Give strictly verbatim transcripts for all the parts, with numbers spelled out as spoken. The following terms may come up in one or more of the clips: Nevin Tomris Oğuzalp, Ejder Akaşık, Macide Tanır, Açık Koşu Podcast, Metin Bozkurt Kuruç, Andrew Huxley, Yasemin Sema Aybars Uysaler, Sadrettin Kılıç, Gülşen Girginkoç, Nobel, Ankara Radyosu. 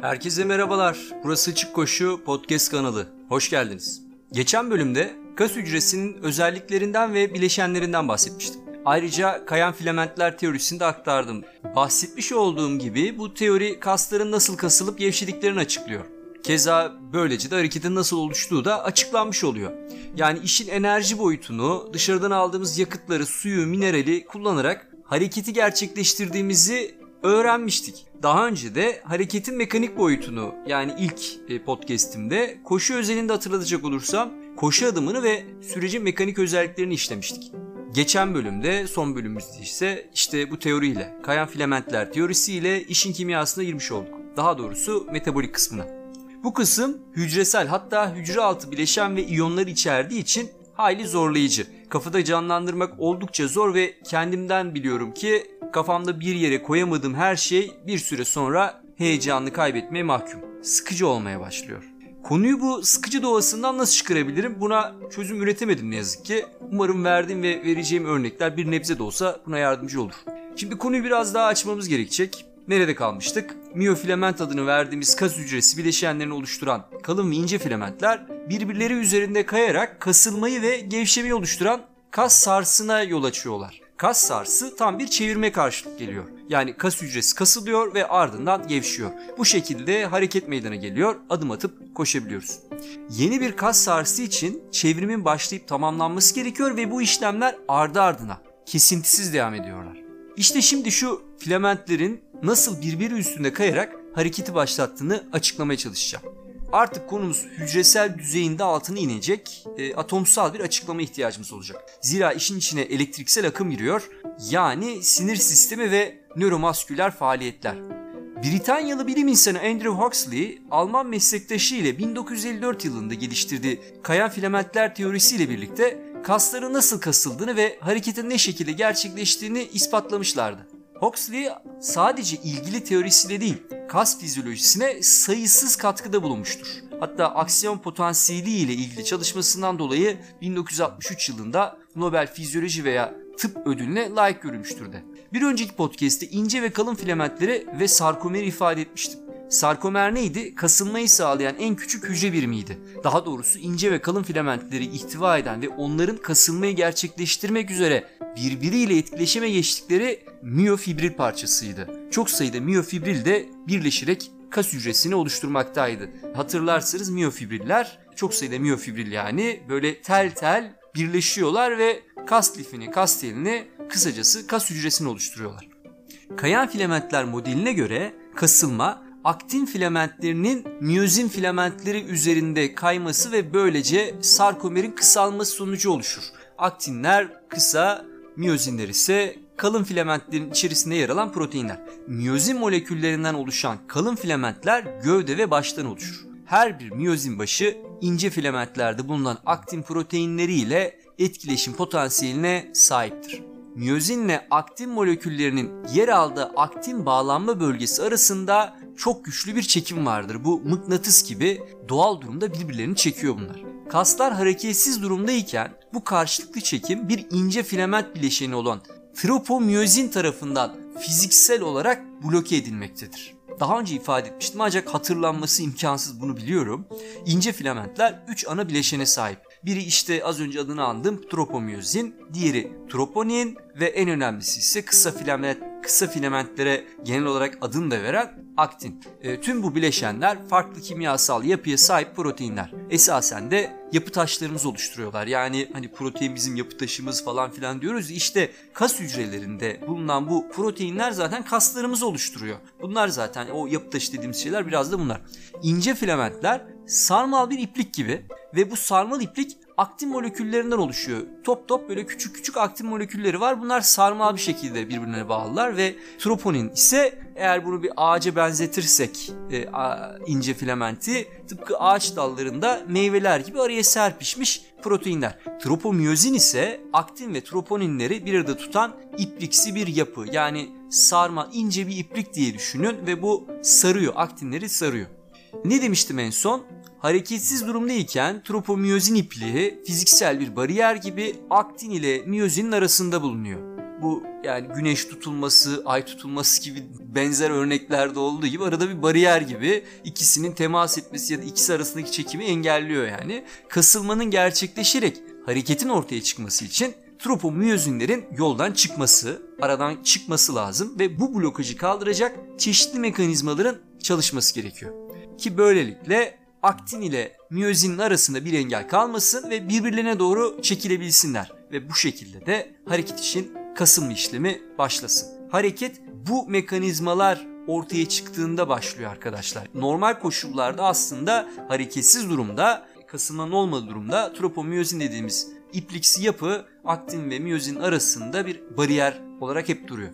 Herkese merhabalar. Burası Açık Koşu Podcast kanalı. Hoş geldiniz. Geçen bölümde kas hücresinin özelliklerinden ve bileşenlerinden bahsetmiştim. Ayrıca kayan filamentler teorisini de aktardım. Bahsetmiş olduğum gibi bu teori kasların nasıl kasılıp gevşediklerini açıklıyor. Keza böylece de hareketin nasıl oluştuğu da açıklanmış oluyor. Yani işin enerji boyutunu, dışarıdan aldığımız yakıtları, suyu, minerali kullanarak hareketi gerçekleştirdiğimizi öğrenmiştik. Daha önce de hareketin mekanik boyutunu, yani ilk podcastimde koşu özelinde hatırlatacak olursam koşu adımını ve sürecin mekanik özelliklerini işlemiştik. Geçen bölümde, son bölümümüzde ise işte bu teoriyle, kayan filamentler teorisiyle işin kimyasına girmiş olduk. Daha doğrusu metabolik kısmına. Bu kısım hücresel, hatta hücre altı bileşen ve iyonları içerdiği için hayli zorlayıcı. Kafada canlandırmak oldukça zor ve kendimden biliyorum ki kafamda bir yere koyamadığım her şey bir süre sonra heyecanını kaybetmeye mahkum. Sıkıcı olmaya başlıyor. Konuyu bu sıkıcı doğasından nasıl çıkarabilirim? Buna çözüm üretemedim ne yazık ki. Umarım verdiğim ve vereceğim örnekler bir nebze de olsa buna yardımcı olur. Şimdi konuyu biraz daha açmamız gerekecek. Nerede kalmıştık? Miyofilament adını verdiğimiz kas hücresi bileşenlerini oluşturan kalın ve ince filamentler birbirleri üzerinde kayarak kasılmayı ve gevşemeyi oluşturan kas sarsına yol açıyorlar. Kas sarsı tam bir çevirme karşılık geliyor. Yani kas hücresi kasılıyor ve ardından gevşiyor. Bu şekilde hareket meydana geliyor, adım atıp koşabiliyoruz. Yeni bir kas sarsı için çevrimin başlayıp tamamlanması gerekiyor ve bu işlemler ardı ardına, kesintisiz devam ediyorlar. İşte şimdi şu filamentlerin nasıl birbiri üstünde kayarak hareketi başlattığını açıklamaya çalışacağım. Artık konumuz hücresel düzeyinde altına inecek, e, atomsal bir açıklama ihtiyacımız olacak. Zira işin içine elektriksel akım giriyor, yani sinir sistemi ve nöromasküler faaliyetler. Britanyalı bilim insanı Andrew Huxley, Alman meslektaşı ile bin dokuz yüz elli dört yılında geliştirdiği kayan filamentler teorisi ile birlikte kasların nasıl kasıldığını ve hareketin ne şekilde gerçekleştiğini ispatlamışlardı. Huxley sadece ilgili teorisiyle değil, kas fizyolojisine sayısız katkıda bulunmuştur. Hatta aksiyon potansiyeli ile ilgili çalışmasından dolayı bin dokuz yüz altmış üç yılında Nobel fizyoloji veya tıp ödülüne layık görülmüştür de. Bir önceki podcast'te ince ve kalın filamentleri ve sarkomeri ifade etmiştim. Sarkomer neydi? Kasılmayı sağlayan en küçük hücre birimiydi. Daha doğrusu ince ve kalın filamentleri ihtiva eden ve onların kasılmayı gerçekleştirmek üzere birbiriyle etkileşime geçtikleri miyofibril parçasıydı. Çok sayıda miyofibril de birleşerek kas hücresini oluşturmaktaydı. Hatırlarsanız miyofibriller, çok sayıda miyofibril yani böyle tel tel birleşiyorlar ve kas lifini, kas telini, kısacası kas hücresini oluşturuyorlar. Kayan filamentler modeline göre kasılma, aktin filamentlerinin miyozin filamentleri üzerinde kayması ve böylece sarkomerin kısalması sonucu oluşur. Aktinler kısa, miyozinler ise kalın filamentlerin içerisinde yer alan proteinler. Miyozin moleküllerinden oluşan kalın filamentler gövde ve baştan oluşur. Her bir miyozin başı ince filamentlerde bulunan aktin proteinleri ile etkileşim potansiyeline sahiptir. Miyozinle aktin moleküllerinin yer aldığı aktin bağlanma bölgesi arasında çok güçlü bir çekim vardır. Bu mıknatıs gibi doğal durumda birbirlerini çekiyor bunlar. Kaslar hareketsiz durumdayken bu karşılıklı çekim bir ince filament bileşeni olan tropomiyozin tarafından fiziksel olarak bloke edilmektedir. Daha önce ifade etmiştim ancak hatırlanması imkansız, bunu biliyorum. İnce filamentler üç ana bileşene sahip. Biri işte az önce adını andığım tropomiyozin, diğeri troponin ve en önemlisi ise kısa filament, kısa filamentlere genel olarak adını da veren aktin. E, tüm bu bileşenler farklı kimyasal yapıya sahip proteinler. Esasen de yapı taşlarımızı oluşturuyorlar. Yani hani protein bizim yapı taşımız falan filan diyoruz. İşte kas hücrelerinde bulunan bu proteinler zaten kaslarımızı oluşturuyor. Bunlar zaten o yapı taşı dediğimiz şeyler, biraz da bunlar. İnce filamentler sarmal bir iplik gibi ve bu sarmal iplik aktin moleküllerinden oluşuyor. Top top böyle küçük küçük aktin molekülleri var. Bunlar sarmal bir şekilde birbirine bağlılar ve troponin ise, eğer bunu bir ağaca benzetirsek e, a, ince filamenti, tıpkı ağaç dallarında meyveler gibi araya serpişmiş proteinler. Tropomiyozin ise aktin ve troponinleri bir arada tutan ipliksi bir yapı. Yani sarma, ince bir iplik diye düşünün ve bu sarıyor, aktinleri sarıyor. Ne demiştim en son? Hareketsiz durumdayken tropomiyozin ipliği fiziksel bir bariyer gibi aktin ile miyozinin arasında bulunuyor. bu yani güneş tutulması, ay tutulması gibi benzer örneklerde olduğu gibi arada bir bariyer gibi ikisinin temas etmesi ya da ikisi arasındaki çekimi engelliyor yani. Kasılmanın gerçekleşerek hareketin ortaya çıkması için tropomüozinlerin yoldan çıkması, aradan çıkması lazım ve bu blokajı kaldıracak çeşitli mekanizmaların çalışması gerekiyor. Ki böylelikle aktin ile miyozinin arasında bir engel kalmasın ve birbirlerine doğru çekilebilsinler. Ve bu şekilde de hareket için kasılma işlemi başlasın. Hareket bu mekanizmalar ortaya çıktığında başlıyor arkadaşlar. Normal koşullarda aslında hareketsiz durumda, kasılmanın olmadığı durumda tropomüozin dediğimiz ipliksi yapı aktin ve miyozin arasında bir bariyer olarak hep duruyor.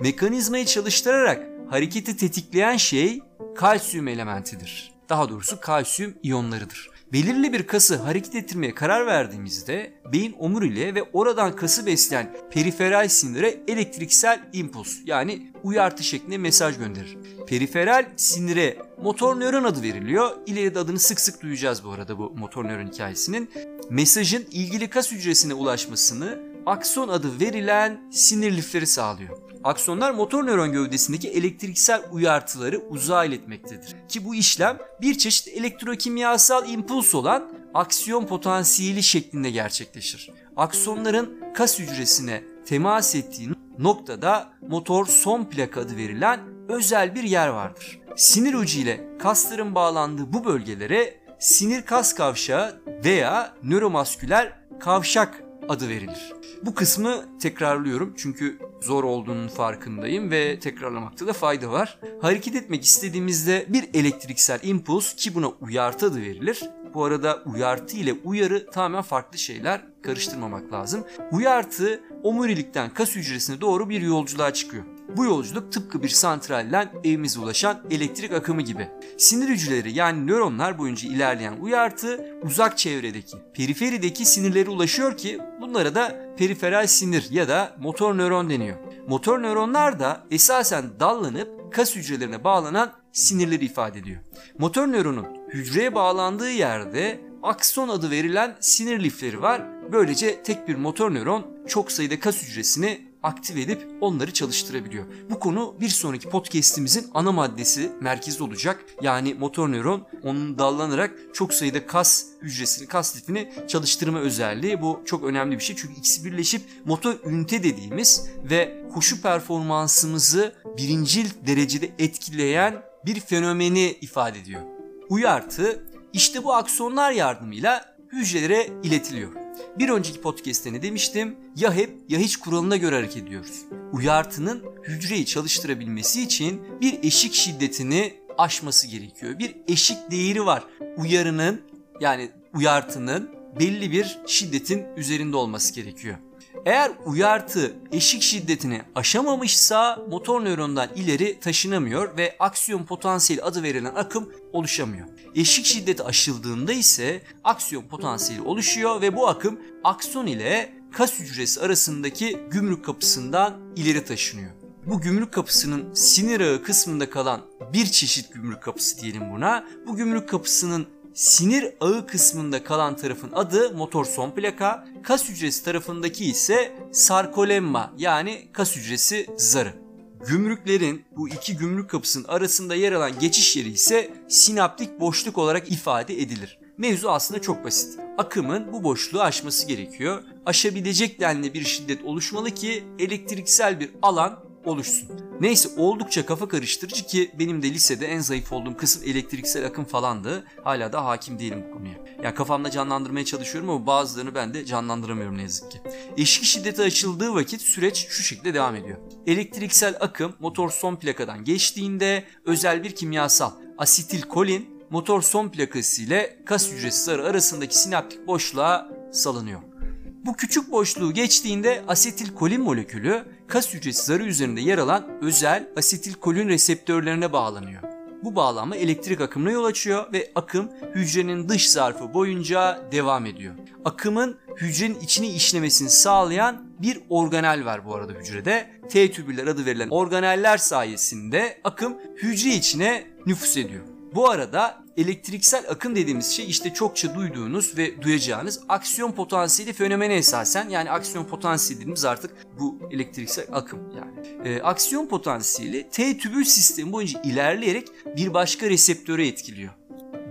Mekanizmayı çalıştırarak hareketi tetikleyen şey kalsiyum elementidir. Daha doğrusu kalsiyum iyonlarıdır. Belirli bir kası hareket ettirmeye karar verdiğimizde beyin omuriliğe ve oradan kası besleyen periferal sinire elektriksel impuls yani uyartı şeklinde mesaj gönderir. Periferal sinire motor nöron adı veriliyor. İleride adını sık sık duyacağız bu arada bu motor nöron hikayesinin. Mesajın ilgili kas hücresine ulaşmasını akson adı verilen sinir lifleri sağlıyor. Aksonlar motor nöron gövdesindeki elektriksel uyartıları uzağa iletmektedir. Ki bu işlem bir çeşit elektrokimyasal impuls olan aksiyon potansiyeli şeklinde gerçekleşir. Aksonların kas hücresine temas ettiği noktada motor son plak adı verilen özel bir yer vardır. Sinir ucu ile kasların bağlandığı bu bölgelere sinir kas kavşağı veya nöromasküler kavşak adı verilir. Bu kısmı tekrarlıyorum çünkü zor olduğunun farkındayım ve tekrarlamakta da fayda var. Hareket etmek istediğimizde bir elektriksel impuls ki buna uyartı adı verilir. Bu arada uyartı ile uyarı tamamen farklı şeyler, karıştırmamak lazım. Uyartı omurilikten kas hücresine doğru bir yolculuğa çıkıyor. Bu yolculuk tıpkı bir santralden evimize ulaşan elektrik akımı gibi. Sinir hücreleri yani nöronlar boyunca ilerleyen uyartı uzak çevredeki, periferideki sinirlere ulaşıyor ki bunlara da periferal sinir ya da motor nöron deniyor. Motor nöronlar da esasen dallanıp kas hücrelerine bağlanan sinirleri ifade ediyor. Motor nöronun hücreye bağlandığı yerde akson adı verilen sinir lifleri var. Böylece tek bir motor nöron çok sayıda kas hücresini aktive edip onları çalıştırabiliyor. Bu konu bir sonraki podcast'imizin ana maddesi merkezde olacak. Yani motor nöron onun dallanarak çok sayıda kas hücresini, kas lifini çalıştırma özelliği. Bu çok önemli bir şey çünkü ikisi birleşip motor ünite dediğimiz ve koşu performansımızı birincil derecede etkileyen bir fenomeni ifade ediyor. Uyartı işte bu aksonlar yardımıyla hücrelere iletiliyor. Bir önceki podcast'te ne demiştim? Ya hep ya hiç kuralına göre hareket ediyoruz. Uyartının hücreyi çalıştırabilmesi için bir eşik şiddetini aşması gerekiyor. Bir eşik değeri var. Uyarının yani uyartının belli bir şiddetin üzerinde olması gerekiyor. Eğer uyartı eşik şiddetini aşamamışsa motor nörondan ileri taşınamıyor ve aksiyon potansiyeli adı verilen akım oluşamıyor. Eşik şiddeti aşıldığında ise aksiyon potansiyeli oluşuyor ve bu akım akson ile kas hücresi arasındaki gümrük kapısından ileri taşınıyor. Bu gümrük kapısının sinir ağı kısmında kalan bir çeşit gümrük kapısı diyelim buna. Bu gümrük kapısının sinir ağı kısmında kalan tarafın adı motor son plaka, kas hücresi tarafındaki ise sarkolemma yani kas hücresi zarı. Gümrüklerin bu iki gümrük kapısının arasında yer alan geçiş yeri ise sinaptik boşluk olarak ifade edilir. Mevzu aslında çok basit. Akımın bu boşluğu aşması gerekiyor. Aşabilecek denli bir şiddet oluşmalı ki elektriksel bir alan oluşsun. Neyse oldukça kafa karıştırıcı ki benim de lisede en zayıf olduğum kısım elektriksel akım falandı. Hala da hakim değilim bu konuya. Yani kafamda canlandırmaya çalışıyorum ama bazılarını ben de canlandıramıyorum ne yazık ki. Eşik şiddeti aşıldığı vakit süreç şu şekilde devam ediyor. Elektriksel akım motor son plakadan geçtiğinde özel bir kimyasal asetilkolin motor son plakası ile kas hücresi zarı arasındaki sinaptik boşluğa salınıyor. Bu küçük boşluğu geçtiğinde asetilkolin molekülü kas hücresi zarı üzerinde yer alan özel asetilkolin reseptörlerine bağlanıyor. Bu bağlanma elektrik akımına yol açıyor ve akım hücrenin dış zarfı boyunca devam ediyor. Akımın hücrenin içini işlemesini sağlayan bir organel var bu arada hücrede. T-tübüller adı verilen organeller sayesinde akım hücre içine nüfuz ediyor. Bu arada elektriksel akım dediğimiz şey işte çokça duyduğunuz ve duyacağınız aksiyon potansiyeli fenomeni esasen. Yani aksiyon potansiyeli dediğimiz artık bu elektriksel akım yani. E, aksiyon potansiyeli T tübül sistemi boyunca ilerleyerek bir başka reseptöre etkiliyor.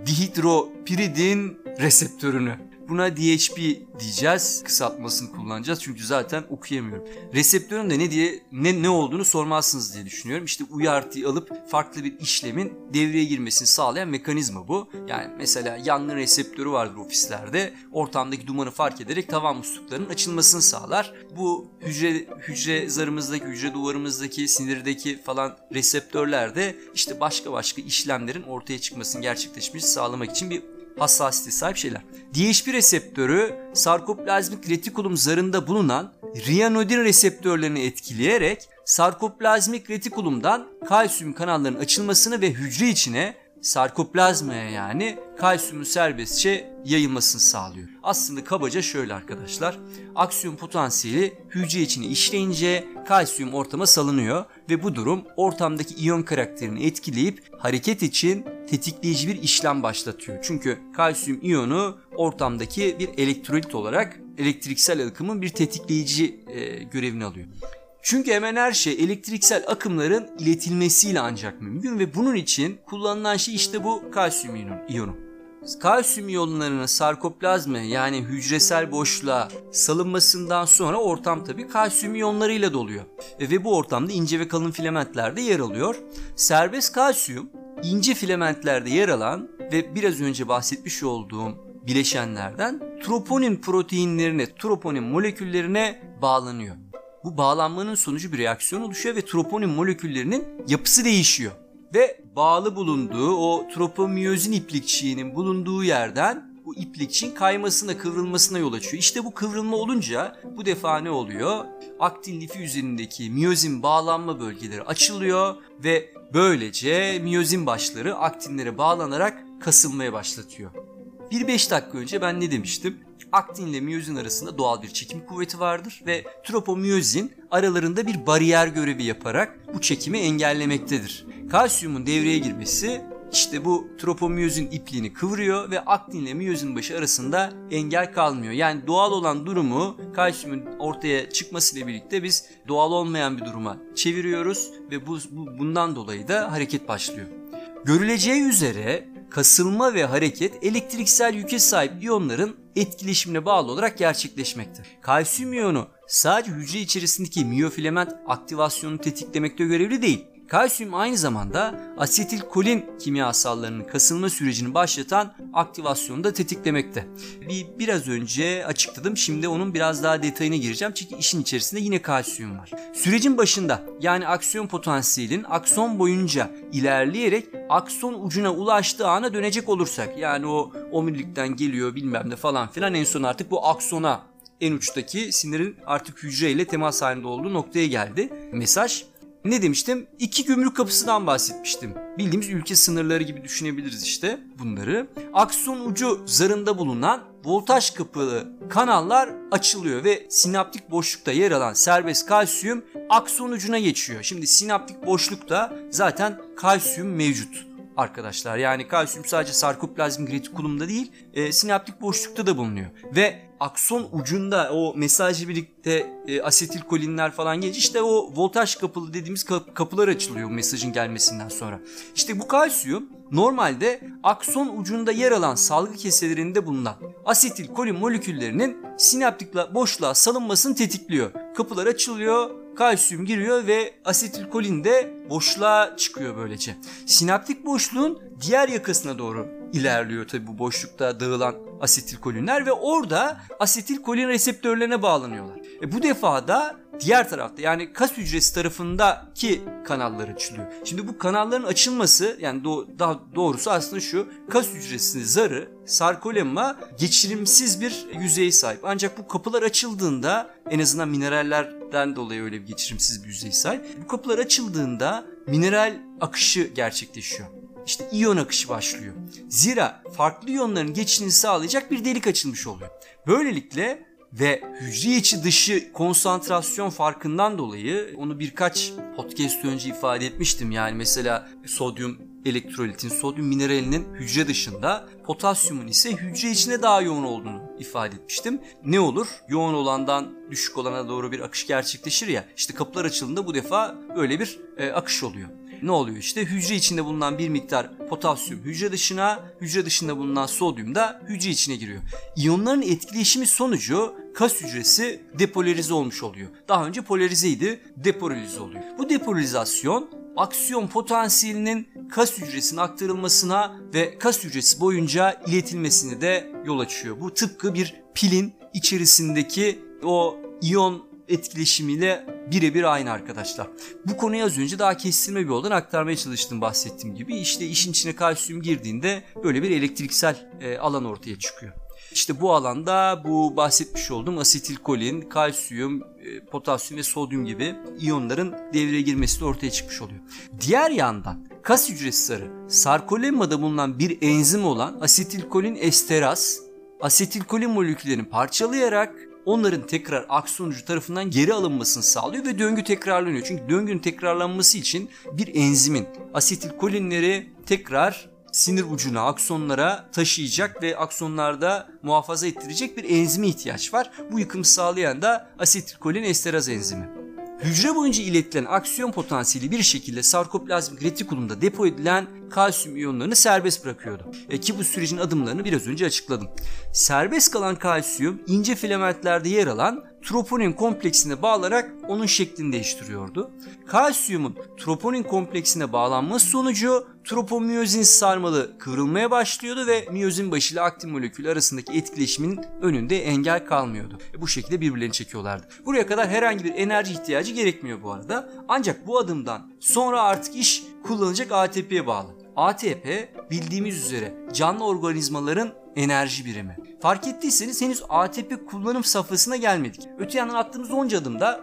Dihidropiridin reseptörünü. Buna D H P diyeceğiz. Kısaltmasını kullanacağız çünkü zaten okuyamıyorum. Reseptörün de ne diye ne ne olduğunu sormazsınız diye düşünüyorum. İşte uyartıyı alıp farklı bir işlemin devreye girmesini sağlayan mekanizma bu. Yani mesela yangın reseptörü vardır ofislerde. Ortamdaki dumanı fark ederek tavan musluklarının açılmasını sağlar. Bu hücre hücre zarımızdaki, hücre duvarımızdaki, sinirdeki falan reseptörlerde işte başka başka işlemlerin ortaya çıkmasını, gerçekleşmesini sağlamak için bir hassasiyete sahip şeyler. D H P reseptörü sarkoplazmik retikulum zarında bulunan riyanodin reseptörlerini etkileyerek sarkoplazmik retikulumdan kalsiyum kanallarının açılmasını ve hücre içine, sarkoplazmaya yani kalsiyumun serbestçe yayılmasını sağlıyor. Aslında kabaca şöyle arkadaşlar. Aksiyon potansiyeli hücre içine işleyince kalsiyum ortama salınıyor ve bu durum ortamdaki iyon karakterini etkileyip hareket için tetikleyici bir işlem başlatıyor. Çünkü kalsiyum iyonu ortamdaki bir elektrolit olarak elektriksel akımın bir tetikleyici e, görevini alıyor. Çünkü hemen her şey elektriksel akımların iletilmesiyle ancak mümkün ve bunun için kullanılan şey işte bu kalsiyum iyonu. Kalsiyum iyonlarının sarkoplazmaya yani hücresel boşluğa salınmasından sonra ortam tabii kalsiyum iyonlarıyla doluyor. Ve bu ortamda ince ve kalın filamentlerde yer alıyor. Serbest kalsiyum ince filamentlerde yer alan ve biraz önce bahsetmiş olduğum bileşenlerden troponin proteinlerine, troponin moleküllerine bağlanıyor. Bu bağlanmanın sonucu bir reaksiyon oluşuyor ve troponin moleküllerinin yapısı değişiyor. Ve bağlı bulunduğu o tropomiyozin iplikçiğinin bulunduğu yerden bu iplikçiğin kaymasına, kıvrılmasına yol açıyor. İşte bu kıvrılma olunca bu defa ne oluyor? Aktin lifi üzerindeki miyozin bağlanma bölgeleri açılıyor ve böylece miyozin başları aktinlere bağlanarak kasılmaya başlatıyor. bir beş dakika önce ben ne demiştim? Aktin ile miyozin arasında doğal bir çekim kuvveti vardır ve tropomiyozin aralarında bir bariyer görevi yaparak bu çekimi engellemektedir. Kalsiyumun devreye girmesi işte bu tropomiyozin ipliğini kıvırıyor ve aktin ile miyozin başı arasında engel kalmıyor. Yani doğal olan durumu kalsiyumun ortaya çıkmasıyla birlikte biz doğal olmayan bir duruma çeviriyoruz ve bu, bu bundan dolayı da hareket başlıyor. Görüleceği üzere kasılma ve hareket elektriksel yüke sahip iyonların etkileşimine bağlı olarak gerçekleşmekte. Kalsiyum iyonu sadece hücre içerisindeki miyofilament aktivasyonunu tetiklemekte görevli değil. Kalsiyum aynı zamanda asetilkolin kimyasallarının kasılma sürecini başlatan aktivasyonu da tetiklemekte. Bir, biraz önce açıkladım, şimdi onun biraz daha detayına gireceğim çünkü işin içerisinde yine kalsiyum var. Sürecin başında yani aksiyon potansiyelinin akson boyunca ilerleyerek akson ucuna ulaştığı ana dönecek olursak yani o omurilikten geliyor bilmem ne falan filan en son artık bu aksona en uçtaki sinirin artık hücreyle temas halinde olduğu noktaya geldi. Mesaj. Ne demiştim? İki gümrük kapısından bahsetmiştim. Bildiğimiz ülke sınırları gibi düşünebiliriz işte bunları. Akson ucu zarında bulunan voltaj kapılı kanallar açılıyor ve sinaptik boşlukta yer alan serbest kalsiyum akson ucuna geçiyor. Şimdi sinaptik boşlukta zaten kalsiyum mevcut arkadaşlar. Yani kalsiyum sadece sarkoplazmik retikulumda değil, e, sinaptik boşlukta da bulunuyor. Ve akson ucunda o mesajla birlikte e, asetilkolinler falan gelince işte o voltaj kapılı dediğimiz kap- kapılar açılıyor mesajın gelmesinden sonra. İşte bu kalsiyum normalde akson ucunda yer alan salgı keselerinde bulunan asetilkolin moleküllerinin sinaptik boşluğa salınmasını tetikliyor. Kapılar açılıyor, kalsiyum giriyor ve asetilkolin de boşluğa çıkıyor böylece. Sinaptik boşluğun diğer yakasına doğru İlerliyor tabii bu boşlukta dağılan asetilkolinler ve orada asetilkolin reseptörlerine bağlanıyorlar. E bu defa da diğer tarafta yani kas hücresi tarafındaki kanallar açılıyor. Şimdi bu kanalların açılması yani do- daha doğrusu aslında şu kas hücresinin zarı sarkolemma geçirimsiz bir yüzeye sahip. Ancak bu kapılar açıldığında en azından minerallerden dolayı öyle bir geçirimsiz bir yüzeye sahip. Bu kapılar açıldığında mineral akışı gerçekleşiyor. İşte iyon akışı başlıyor. Zira farklı iyonların geçişini sağlayacak bir delik açılmış oluyor. Böylelikle ve hücre içi dışı konsantrasyon farkından dolayı onu birkaç podcast önce ifade etmiştim. Yani mesela sodyum elektrolitin, sodyum mineralinin hücre dışında, potasyumun ise hücre içine daha yoğun olduğunu ifade etmiştim. Ne olur? Yoğun olandan düşük olana doğru bir akış gerçekleşir ya, işte kapılar açıldığında bu defa böyle bir e, akış oluyor. Ne oluyor işte? Hücre içinde bulunan bir miktar potasyum hücre dışına, hücre dışında bulunan sodyum da hücre içine giriyor. İyonların etkileşimi sonucu kas hücresi depolarize olmuş oluyor. Daha önce polarizeydi, depolarize oluyor. Bu depolarizasyon aksiyon potansiyelinin kas hücresine aktarılmasına ve kas hücresi boyunca iletilmesine de yol açıyor. Bu tıpkı bir pilin içerisindeki o iyon etkileşimiyle birebir aynı arkadaşlar. Bu konuyu az önce daha kestirme bir yoldan aktarmaya çalıştım, bahsettiğim gibi. İşte işin içine kalsiyum girdiğinde böyle bir elektriksel e, alan ortaya çıkıyor. İşte bu alanda bu bahsetmiş olduğum asetilkolin, kalsiyum, e, potasyum ve sodyum gibi iyonların devreye girmesi de ortaya çıkmış oluyor. Diğer yandan kas hücresi sarı sarkolemmada bulunan bir enzim olan asetilkolin esteraz, asetilkolin moleküllerini parçalayarak onların tekrar aksiyon ucu tarafından geri alınmasını sağlıyor ve döngü tekrarlanıyor. Çünkü döngünün tekrarlanması için bir enzimin asetilkolinleri tekrar sinir ucuna, aksonlara taşıyacak ve aksonlarda muhafaza ettirecek bir enzime ihtiyaç var. Bu yıkımı sağlayan da asetilkolin esteraz enzimi. Hücre boyunca iletilen aksiyon potansiyeli bir şekilde sarkoplazmik retikulumda depo edilen kalsiyum iyonlarını serbest bırakıyordu. E ki bu sürecin adımlarını biraz önce açıkladım. Serbest kalan kalsiyum ince filamentlerde yer alan troponin kompleksine bağlanarak onun şeklini değiştiriyordu. Kalsiyumun troponin kompleksine bağlanması sonucu tropomiyozin sarmalı kıvrılmaya başlıyordu ve miyozin başı ile aktin molekülü arasındaki etkileşimin önünde engel kalmıyordu. Bu şekilde birbirlerini çekiyorlardı. Buraya kadar herhangi bir enerji ihtiyacı gerekmiyor bu arada. Ancak bu adımdan sonra artık iş kullanılacak A T P'ye bağlı. A T P bildiğimiz üzere canlı organizmaların enerji birimi. Fark ettiyseniz henüz A T P kullanım safhasına gelmedik. Öte yandan attığımız onca adımda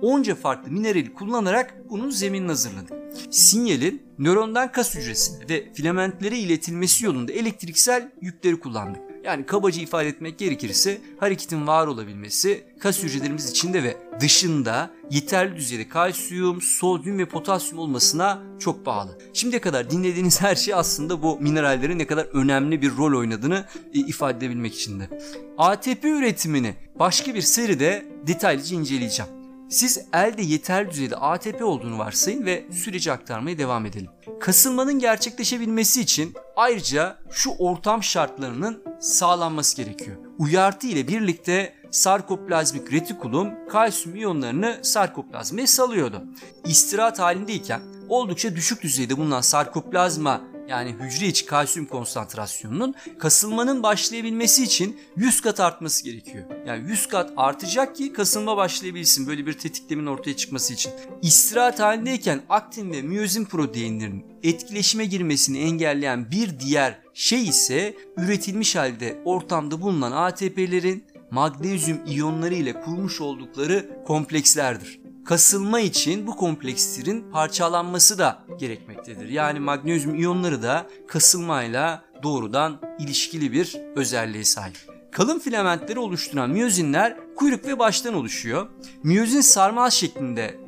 onca farklı minerali kullanarak bunun zeminini hazırladık. Sinyalin nörondan kas hücresine ve filamentlere iletilmesi yolunda elektriksel yükleri kullandık. Yani kabaca ifade etmek gerekirse hareketin var olabilmesi kas hücrelerimiz içinde ve dışında yeterli düzeyde kalsiyum, sodyum ve potasyum olmasına çok bağlı. Şimdiye kadar dinlediğiniz her şey aslında bu minerallerin ne kadar önemli bir rol oynadığını ifade edebilmek için de. A T P üretimini başka bir seride detaylıca inceleyeceğim. Siz elde yeterli düzeyde A T P olduğunu varsayın ve süreci aktarmaya devam edelim. Kasılmanın gerçekleşebilmesi için ayrıca şu ortam şartlarının sağlanması gerekiyor. Uyartı ile birlikte sarkoplazmik retikulum kalsiyum iyonlarını sarkoplazmaya salıyordu. İstirahat halindeyken oldukça düşük düzeyde bulunan sarkoplazma, yani hücre içi kalsiyum konsantrasyonunun kasılmanın başlayabilmesi için yüz kat artması gerekiyor. Yani yüz kat artacak ki kasılma başlayabilsin, böyle bir tetiklemin ortaya çıkması için. İstirahat halindeyken aktin ve miyozin proteinlerinin etkileşime girmesini engelleyen bir diğer şey ise üretilmiş halde ortamda bulunan A T P'lerin magnezyum iyonları ile kurmuş oldukları komplekslerdir. Kasılma için bu komplekslerin parçalanması da gerekmektedir. Yani magnezyum iyonları da kasılmayla doğrudan ilişkili bir özelliğe sahip. Kalın filamentleri oluşturan miyozinler kuyruk ve baştan oluşuyor. Miyozin sarmal şeklinde,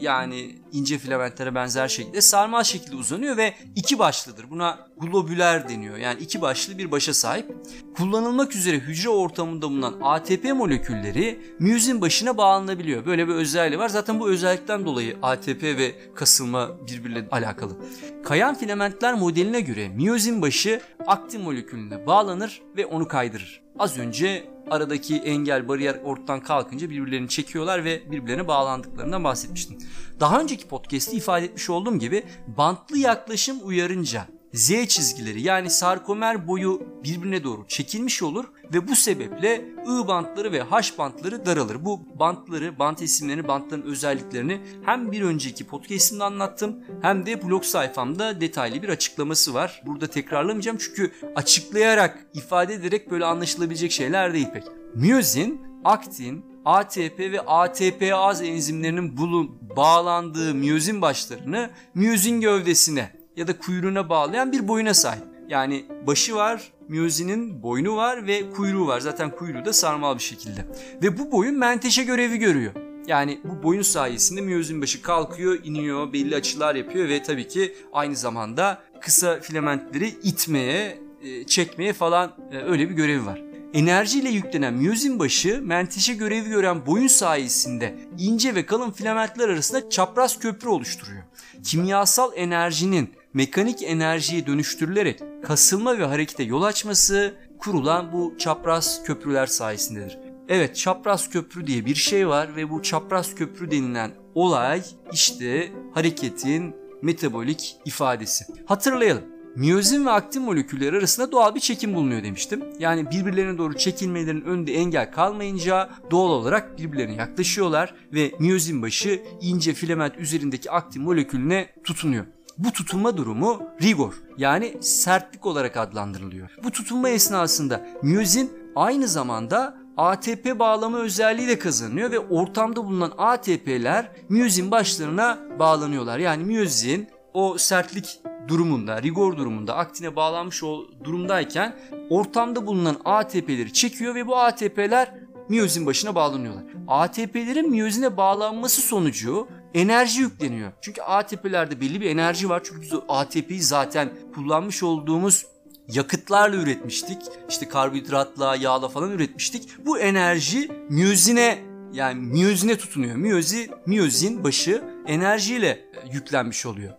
yani ince filamentlere benzer şekilde sarmal şekilde uzanıyor ve iki başlıdır. Buna globüler deniyor. Yani iki başlı bir başa sahip. Kullanılmak üzere hücre ortamında bulunan A T P molekülleri miyozin başına bağlanabiliyor. Böyle bir özelliği var. Zaten bu özellikten dolayı A T P ve kasılma birbiriyle alakalı. Kayan filamentler modeline göre miyozin başı aktin molekülüne bağlanır ve onu kaydırır. Az önce aradaki engel, bariyer ortadan kalkınca birbirlerini çekiyorlar ve birbirlerine bağlandıklarından bahsetmiştim. Daha önceki podcast'te ifade etmiş olduğum gibi bantlı yaklaşım uyarınca Z çizgileri, yani sarkomer boyu birbirine doğru çekilmiş olur ve bu sebeple I bantları ve H bantları daralır. Bu bantları, bant isimlerini, bantların özelliklerini hem bir önceki podcast'imde anlattım hem de blog sayfamda detaylı bir açıklaması var. Burada tekrarlamayacağım çünkü açıklayarak, ifade ederek böyle anlaşılabilecek şeyler değil pek. Miyozin, aktin, A T P ve A T P az enzimlerinin bulun, bağlandığı miyozin başlarını miyozin gövdesine ya da kuyruğuna bağlayan bir boyuna sahip. Yani başı var, miyozinin boynu var ve kuyruğu var. Zaten kuyruğu da sarmal bir şekilde. Ve bu boyun menteşe görevi görüyor. Yani bu boyun sayesinde miyozin başı kalkıyor, iniyor, belli açılar yapıyor ve tabii ki aynı zamanda kısa filamentleri itmeye, çekmeye falan öyle bir görevi var. Enerjiyle yüklenen miyozin başı menteşe görevi gören boyun sayesinde ince ve kalın filamentler arasında çapraz köprü oluşturuyor. Kimyasal enerjinin mekanik enerjiye dönüştürülerek kasılma ve harekete yol açması kurulan bu çapraz köprüler sayesindedir. Evet, çapraz köprü diye bir şey var ve bu çapraz köprü denilen olay işte hareketin metabolik ifadesi. Hatırlayalım. Miyozin ve aktin molekülleri arasında doğal bir çekim bulunuyor demiştim. Yani birbirlerine doğru çekilmelerin önünde engel kalmayınca doğal olarak birbirlerine yaklaşıyorlar ve miyozin başı ince filament üzerindeki aktin molekülüne tutunuyor. Bu tutunma durumu rigor, yani sertlik olarak adlandırılıyor. Bu tutunma esnasında miyozin aynı zamanda A T P bağlama özelliği de kazanıyor ve ortamda bulunan A T P'ler miyozin başlarına bağlanıyorlar. Yani miyozin o sertlik durumunda, rigor durumunda, aktine bağlanmış o durumdayken ortamda bulunan A T P'leri çekiyor ve bu A T P'ler miyozin başına bağlanıyorlar. A T P'lerin miyozine bağlanması sonucu enerji yükleniyor. Çünkü A T P'lerde belli bir enerji var. Çünkü biz A T P'yi zaten kullanmış olduğumuz yakıtlarla üretmiştik. İşte karbonhidratla, yağla falan üretmiştik. Bu enerji miyozine, yani miyozine tutunuyor. Miyozi, miyozin başı enerjiyle yüklenmiş oluyor.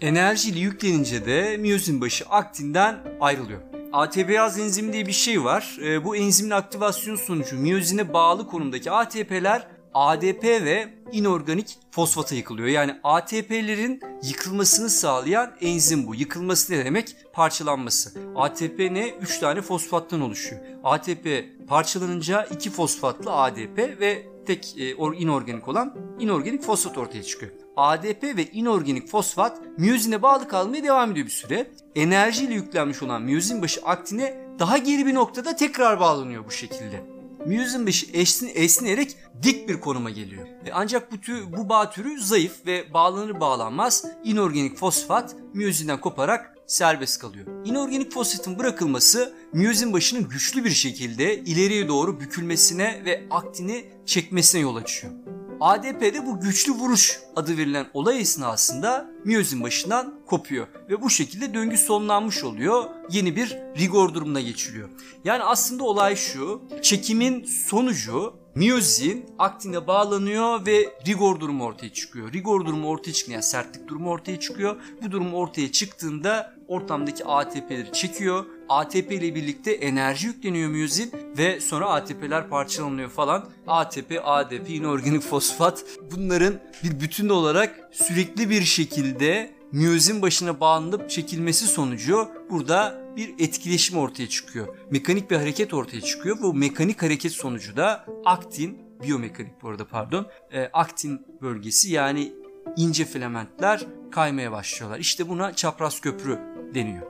Enerjiyle yüklenince de miyozin başı aktinden ayrılıyor. A T P-az enzimi diye bir şey var. Bu enzimin aktivasyonu sonucu miyozine bağlı konumdaki A T P'ler A D P ve inorganik fosfata yıkılıyor. Yani A T P'lerin yıkılmasını sağlayan enzim bu. Yıkılması ne demek? Parçalanması. A T P ne? üç tane fosfattan oluşuyor. A T P parçalanınca iki fosfatlı A D P ve tek inorganik olan inorganik fosfat ortaya çıkıyor. A D P ve inorganik fosfat miyozine bağlı kalmaya devam ediyor bir süre. Enerjiyle yüklenmiş olan miyozin başı aktine daha geri bir noktada tekrar bağlanıyor bu şekilde. Miyozin başı esneyerek dik bir konuma geliyor. Ancak bu, tü, bu bağ türü zayıf ve bağlanır bağlanmaz inorganik fosfat miyozinden koparak serbest kalıyor. İnorganik fosfatın bırakılması miyozin başının güçlü bir şekilde ileriye doğru bükülmesine ve aktini çekmesine yol açıyor. A D P'de bu güçlü vuruş adı verilen olay esnasında miyozin başından kopuyor ve bu şekilde döngü sonlanmış oluyor, yeni bir rigor durumuna geçiliyor. Yani aslında olay şu, çekimin sonucu miyozin aktine bağlanıyor ve rigor durumu ortaya çıkıyor. Rigor durumu ortaya çıkıyor, yani sertlik durumu ortaya çıkıyor. Bu durum ortaya çıktığında ortamdaki A T P'leri çekiyor. A T P ile birlikte enerji yükleniyor miyozin ve sonra A T P'ler parçalanıyor falan. A T P, A D P, inorganik fosfat, bunların bir bütün olarak sürekli bir şekilde miyozin başına bağlanıp çekilmesi sonucu burada bir etkileşim ortaya çıkıyor. Mekanik bir hareket ortaya çıkıyor. Bu mekanik hareket sonucu da aktin, biyomekanik bu arada pardon, e, aktin bölgesi, yani ince filamentler kaymaya başlıyorlar. İşte buna çapraz köprü deniyor.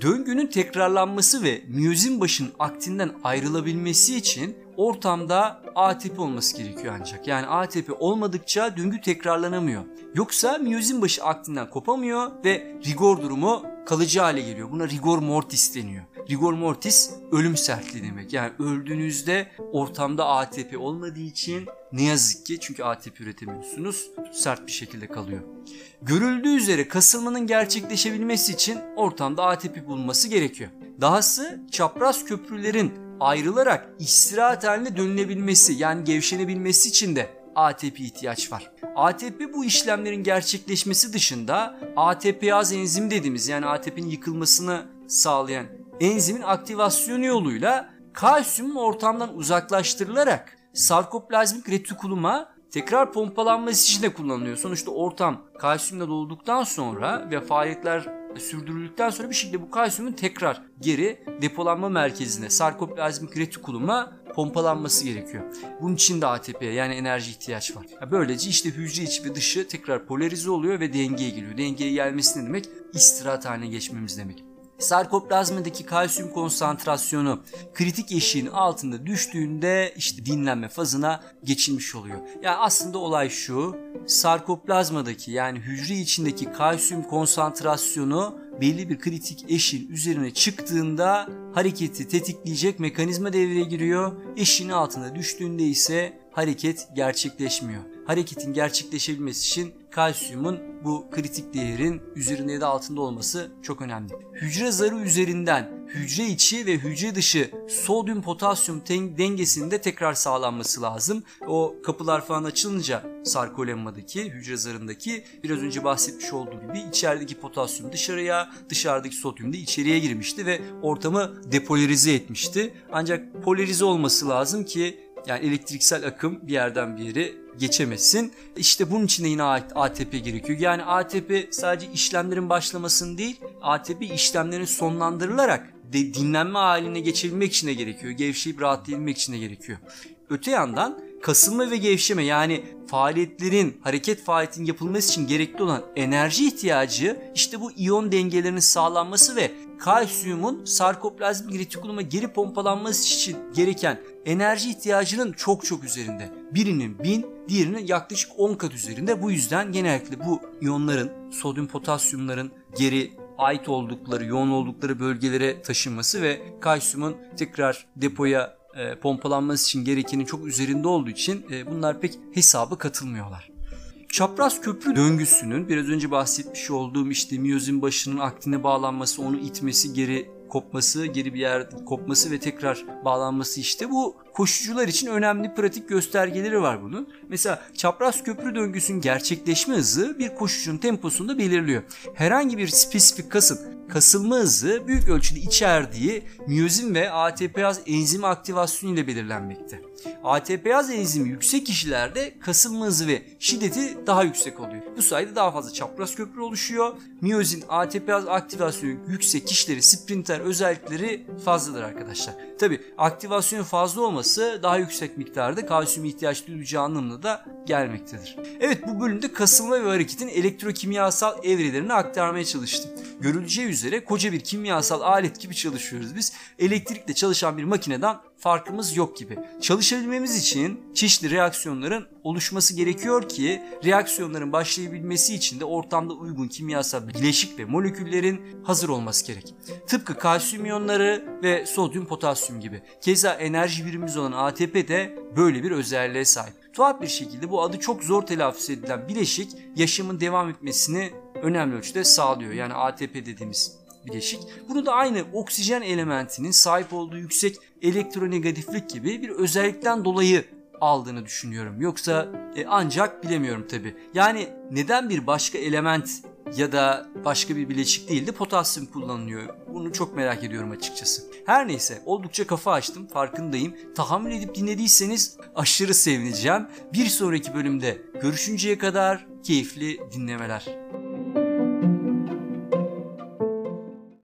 Döngünün tekrarlanması ve miyozin başının aktinden ayrılabilmesi için ortamda A T P olması gerekiyor ancak. Yani A T P olmadıkça döngü tekrarlanamıyor. Yoksa miyozin başı aktinden kopamıyor ve rigor durumu kalıcı hale geliyor. Buna rigor mortis deniyor. Rigor mortis ölüm sertliği demek. Yani öldüğünüzde ortamda A T P olmadığı için ne yazık ki, çünkü A T P üretemiyorsunuz, sert bir şekilde kalıyor. Görüldüğü üzere kasılmanın gerçekleşebilmesi için ortamda A T P bulunması gerekiyor. Dahası çapraz köprülerin ayrılarak istirahat haline dönülebilmesi, yani gevşenebilmesi için de A T P ihtiyaç var. A T P bu işlemlerin gerçekleşmesi dışında A T P-az enzimi dediğimiz, yani A T P'nin yıkılmasını sağlayan enzimin aktivasyonu yoluyla kalsiyumun ortamdan uzaklaştırılarak sarkoplazmik retikuluma tekrar pompalanması için de kullanılıyor. Sonuçta ortam kalsiyumla dolduktan sonra ve faaliyetler sürdürüldükten sonra bir şekilde bu kalsiyumun tekrar geri depolanma merkezine, sarkoplazmik retikuluma pompalanması gerekiyor. Bunun için de A T P'ye, yani enerji ihtiyaç var. Böylece işte hücre içi ve dışı tekrar polarize oluyor ve dengeye geliyor. Dengeye gelmesi ne demek? İstirahat haline geçmemiz demek. Sarkoplazmadaki kalsiyum konsantrasyonu kritik eşiğin altında düştüğünde işte dinlenme fazına geçilmiş oluyor. Yani aslında olay şu, sarkoplazmadaki, yani hücre içindeki kalsiyum konsantrasyonu belli bir kritik eşiğin üzerine çıktığında hareketi tetikleyecek mekanizma devreye giriyor. Eşiğin altına düştüğünde ise hareket gerçekleşmiyor. Hareketin gerçekleşebilmesi için kalsiyumun bu kritik değerin üzerinde ya da altında olması çok önemli. Hücre zarı üzerinden hücre içi ve hücre dışı sodyum potasyum dengesinin de tekrar sağlanması lazım. O kapılar falan açılınca sarkolemmadaki hücre zarındaki biraz önce bahsetmiş olduğum gibi içerideki potasyum dışarıya, dışarıdaki sodyum da içeriye girmişti ve ortamı depolarize etmişti. Ancak polarize olması lazım ki yani elektriksel akım bir yerden bir yere geçemesin. İşte bunun için de yine A T P gerekiyor. Yani A T P sadece işlemlerin başlamasını değil, A T P işlemlerin sonlandırılarak de dinlenme haline geçebilmek için de gerekiyor. Gevşeyip rahatlayabilmek için de gerekiyor. Öte yandan kasılma ve gevşeme yani faaliyetlerin, hareket faaliyetinin yapılması için gerekli olan enerji ihtiyacı işte bu iyon dengelerinin sağlanması ve kalsiyumun sarkoplazmik retikuluma geri pompalanması için gereken enerji ihtiyacının çok çok üzerinde. Birinin bin, diğerinin yaklaşık on kat üzerinde. Bu yüzden genellikle bu iyonların, sodyum potasyumların geri ait oldukları, yoğun oldukları bölgelere taşınması ve kalsiyumun tekrar depoya e, pompalanması için gerekenin çok üzerinde olduğu için e, bunlar pek hesaba katılmıyorlar. Çapraz köprü döngüsünün biraz önce bahsetmiş olduğum işte miyozin başının aktine bağlanması, onu itmesi, geri kopması, geri bir yer kopması ve tekrar bağlanması işte bu koşucular için önemli pratik göstergeleri var bunun. Mesela çapraz köprü döngüsünün gerçekleşme hızı bir koşucunun temposunda belirliyor. Herhangi bir spesifik kasın kasılma hızı büyük ölçüde içerdiği miyozin ve A T P az enzimi aktivasyonu ile belirlenmekte. A T P az enzimi yüksek kişilerde kasılma hızı ve şiddeti daha yüksek oluyor. Bu sayede daha fazla çapraz köprü oluşuyor. Miyozin A T P az aktivasyonu yüksek kişilerin sprinter özellikleri fazladır arkadaşlar. Tabi aktivasyonun fazla olması daha yüksek miktarda kalsiyum ihtiyaç duyacağı anlamına da gelmektedir. Evet, bu bölümde kasılma ve hareketin elektrokimyasal evrelerini aktarmaya çalıştım. Görüleceği üzere koca bir kimyasal alet gibi çalışıyoruz biz. Elektrikle çalışan bir makineden farkımız yok gibi. Çalışabilmemiz için çeşitli reaksiyonların oluşması gerekiyor ki reaksiyonların başlayabilmesi için de ortamda uygun kimyasal bileşik ve moleküllerin hazır olması gerek. Tıpkı kalsiyum iyonları ve sodyum potasyum gibi. Keza enerji birimimiz olan A T P de böyle bir özelliğe sahip. Tuhaf bir şekilde bu adı çok zor telaffuz edilen bileşik yaşamın devam etmesini önemli ölçüde sağlıyor. Yani A T P dediğimiz bileşik. Bunu da aynı oksijen elementinin sahip olduğu yüksek elektronegatiflik gibi bir özellikten dolayı aldığını düşünüyorum. Yoksa e, ancak bilemiyorum tabii. Yani neden bir başka element ya da başka bir bileşik değil de potasyum kullanılıyor? Bunu çok merak ediyorum açıkçası. Her neyse, oldukça kafa açtım, farkındayım. Tahammül edip dinlediyseniz aşırı sevineceğim. Bir sonraki bölümde görüşünceye kadar keyifli dinlemeler.